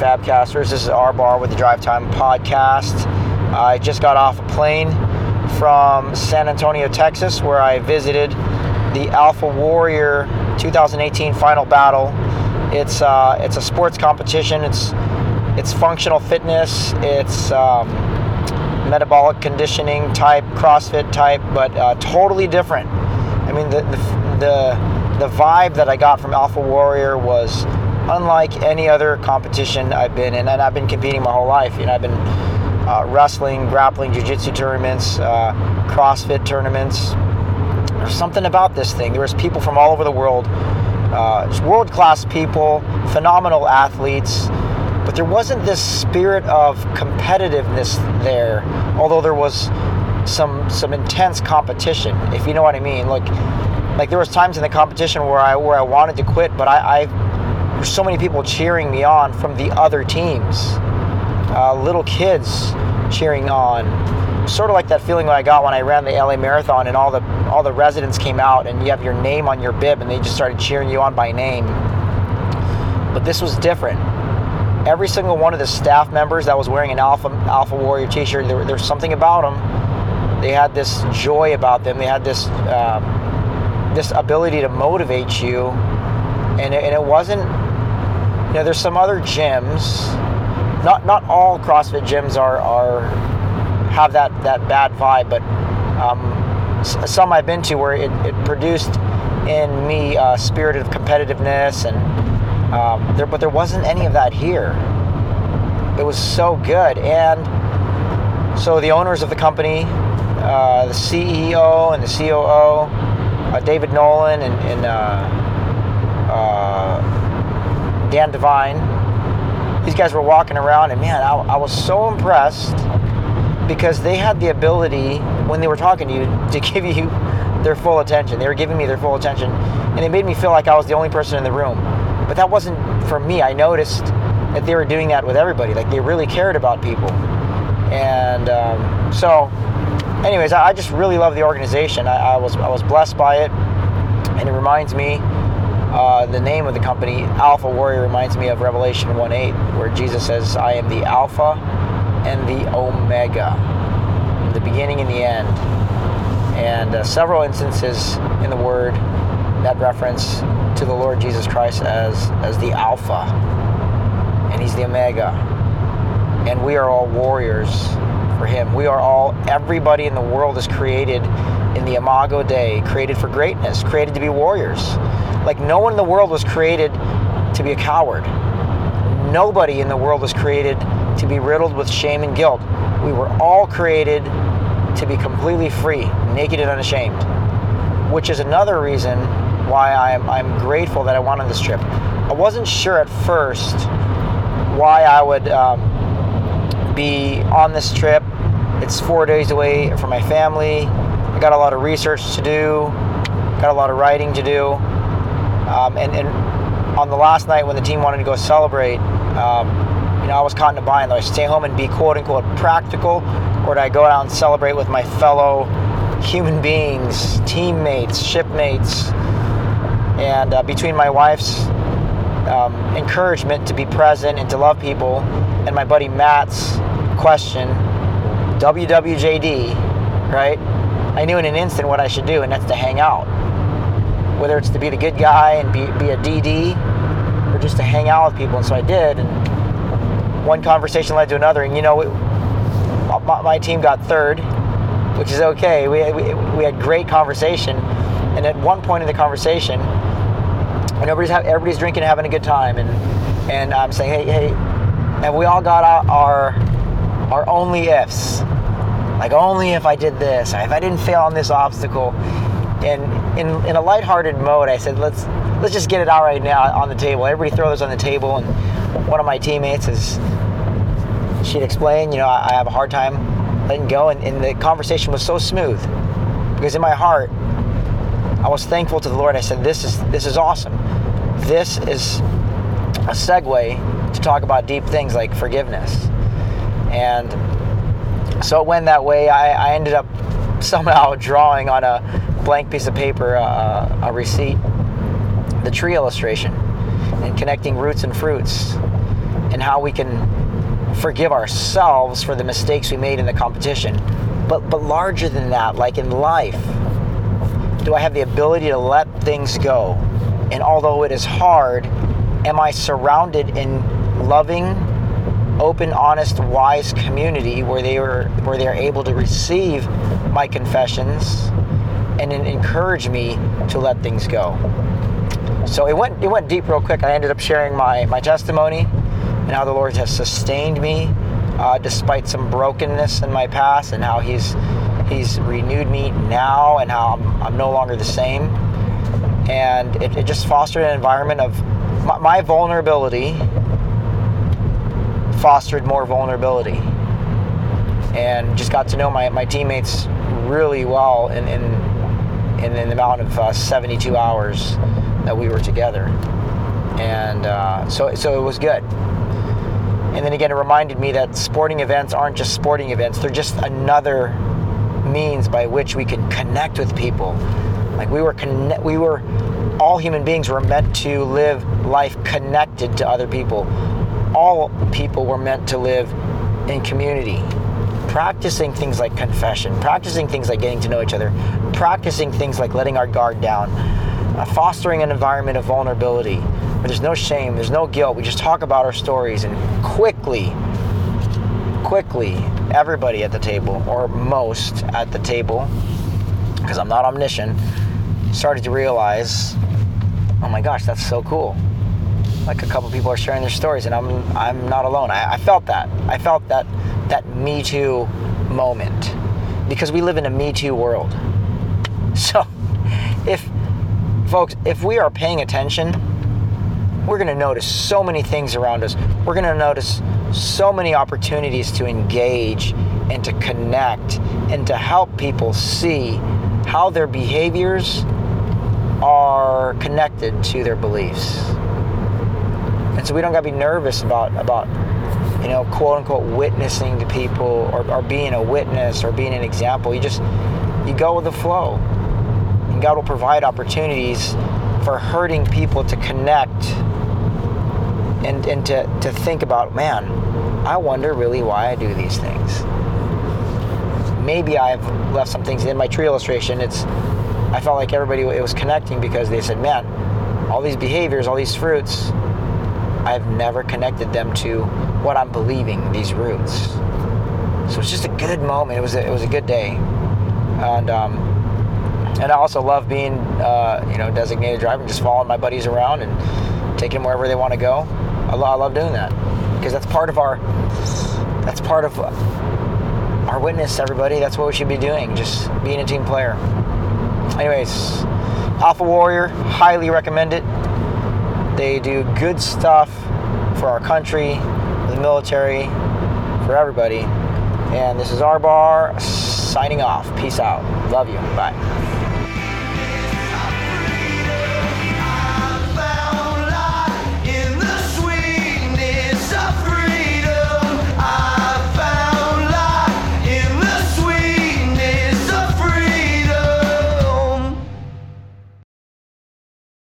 Fabcasters. This is R Bar with the Drive Time Podcast. I just got off a plane from San Antonio, Texas, where I visited the Alpha Warrior 2018 Final Battle. It's a sports competition. It's functional fitness. It's metabolic conditioning type, CrossFit type, but totally different. I mean, the vibe that I got from Alpha Warrior was unlike any other competition I've been in, and I've been competing my whole life. You know, I've been wrestling, grappling, jiu-jitsu tournaments, CrossFit tournaments. There's something about this thing. There was people from all over the world, just world-class people, phenomenal athletes, but there wasn't this spirit of competitiveness there, although there was some intense competition, if you know what I mean. Like there was times in the competition where I wanted to quit, but there's so many people cheering me on from the other teams, little kids cheering on, sort of like that feeling that I got when I ran the LA Marathon and all the residents came out and you have your name on your bib and they just started cheering you on by name. But this was different. Every single one of the staff members that was wearing an Alpha Warrior t-shirt, there's something about them. They had this joy about them. They had this this ability to motivate you, and it wasn't. You know, there's some other gyms. Not all CrossFit gyms are have that bad vibe, but some I've been to where it produced in me a spirit of competitiveness, and but there wasn't any of that here. It was so good, and so the owners of the company, the CEO and the COO, David Nolan and Dan Devine. These guys were walking around, and man, I was so impressed because they had the ability, when they were talking to you, to give you their full attention. They were giving me their full attention, and it made me feel like I was the only person in the room. But that wasn't for me. I noticed that they were doing that with everybody. Like, they really cared about people. And so, anyways, I just really love the organization. I was blessed by it, and it reminds me. The name of the company, Alpha Warrior, reminds me of Revelation 1:8, where Jesus says, I am the Alpha and the Omega, the beginning and the end. And several instances in the Word that reference to the Lord Jesus Christ as the Alpha, and He's the Omega. And we are all warriors for Him. We are all, everybody in the world is created in the Imago Dei, created for greatness, created to be warriors. Like, no one in the world was created to be a coward. Nobody in the world was created to be riddled with shame and guilt. We were all created to be completely free, naked and unashamed, which is another reason why I'm grateful that I went on this trip. I wasn't sure at first why I would be on this trip. It's 4 days away from my family. I got a lot of research to do, got a lot of writing to do. And on the last night when the team wanted to go celebrate, I was caught in a bind. Do I stay home and be quote-unquote practical, or do I go out and celebrate with my fellow human beings, teammates, shipmates? And between my wife's encouragement to be present and to love people, and my buddy Matt's question, WWJD, right? I knew in an instant what I should do, and that's to hang out. Whether it's to be the good guy and be a DD, or just to hang out with people. And so I did, and one conversation led to another, and my team got third, which is okay. We had great conversation, and at one point in the conversation, and everybody's drinking, having a good time, and I'm saying, hey, and we all got out our only ifs, like only if I did this, if I didn't fail on this obstacle. And in a lighthearted mode, I said, let's just get it out right now on the table. Everybody throw those on the table. And one of my teammates, she'd explain, I have a hard time letting go. And the conversation was so smooth because in my heart, I was thankful to the Lord. I said, this is awesome. This is a segue to talk about deep things like forgiveness. And so it went that way. I ended up somehow drawing on a blank piece of paper, a receipt, the tree illustration, and connecting roots and fruits. and how we can forgive ourselves for the mistakes we made in the competition. But larger than that, like in life, do I have the ability to let things go? And although it is hard, am I surrounded in loving, open, honest, wise community where they are able to receive my confessions and encourage me to let things go? So it went deep real quick. I ended up sharing my testimony and how the Lord has sustained me despite some brokenness in my past, and how He's renewed me now, and how I'm no longer the same. And it just fostered an environment of my vulnerability fostered more vulnerability, and just got to know my teammates really well in the amount of 72 hours that we were together. And so it was good. And then again, it reminded me that sporting events aren't just sporting events. They're just another means by which we can connect with people. Like we were all human beings were meant to live life connected to other people. All people were meant to live in community, practicing things like confession, practicing things like getting to know each other, practicing things like letting our guard down, fostering an environment of vulnerability where there's no shame, there's no guilt. We just talk about our stories, and quickly everybody at the table, or most at the table, because I'm not omniscient, started to realize, oh my gosh, that's so cool. Like, a couple people are sharing their stories, and I'm not alone. I felt that. I felt that Me Too moment, because we live in a Me Too world. So if we are paying attention, we're going to notice so many things around us. We're going to notice so many opportunities to engage and to connect and to help people see how their behaviors are connected to their beliefs. And so we don't got to be nervous about quote-unquote witnessing to people, or being a witness, or being an example. You go with the flow. And God will provide opportunities for hurting people to connect and to think about, man, I wonder really why I do these things. Maybe I've left some things in my tree illustration. I felt like it was connecting, because they said, man, all these behaviors, all these fruits, I've never connected them to what I'm believing, these roots. So it's just a good moment. It was a good day, and I also love being designated driver, just following my buddies around and taking them wherever they want to go. I love doing that, because that's part of our witness. Everybody, that's what we should be doing. Just being a team player. Anyways, Alpha Warrior, highly recommend it. They do good stuff for our country, for the military, for everybody. And this is Arbar signing off. Peace out. Love you. Bye.